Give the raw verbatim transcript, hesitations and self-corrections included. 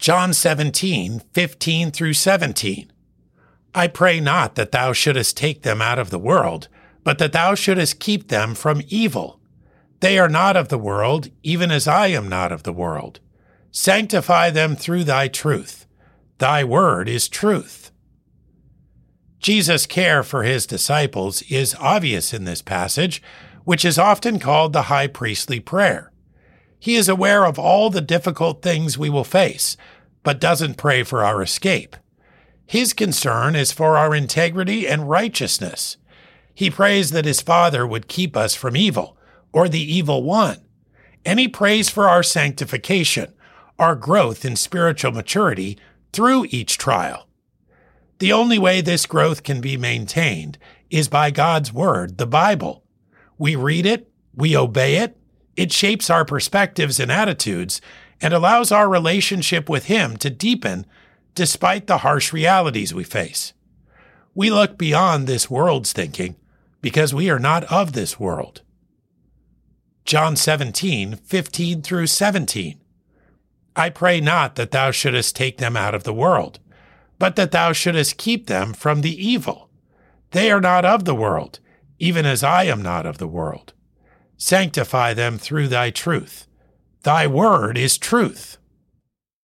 John seventeen, fifteen through seventeen. I pray not that thou shouldest take them out of the world, but that thou shouldest keep them from evil. They are not of the world, even as I am not of the world. Sanctify them through thy truth. Thy word is truth. Jesus' care for his disciples is obvious in this passage, which is often called the high priestly prayer. He is aware of all the difficult things we will face, but doesn't pray for our escape. His concern is for our integrity and righteousness. He prays that his Father would keep us from evil, or the evil one, and he prays for our sanctification, our growth in spiritual maturity through each trial. The only way this growth can be maintained is by God's Word, the Bible. We read it, we obey it, it shapes our perspectives and attitudes, and allows our relationship with Him to deepen despite the harsh realities we face. We look beyond this world's thinking because we are not of this world. John seventeen, fifteen through seventeen. I pray not that thou shouldest take them out of the world, but that thou shouldest keep them from the evil. They are not of the world, even as I am not of the world. Sanctify them through thy truth. Thy word is truth.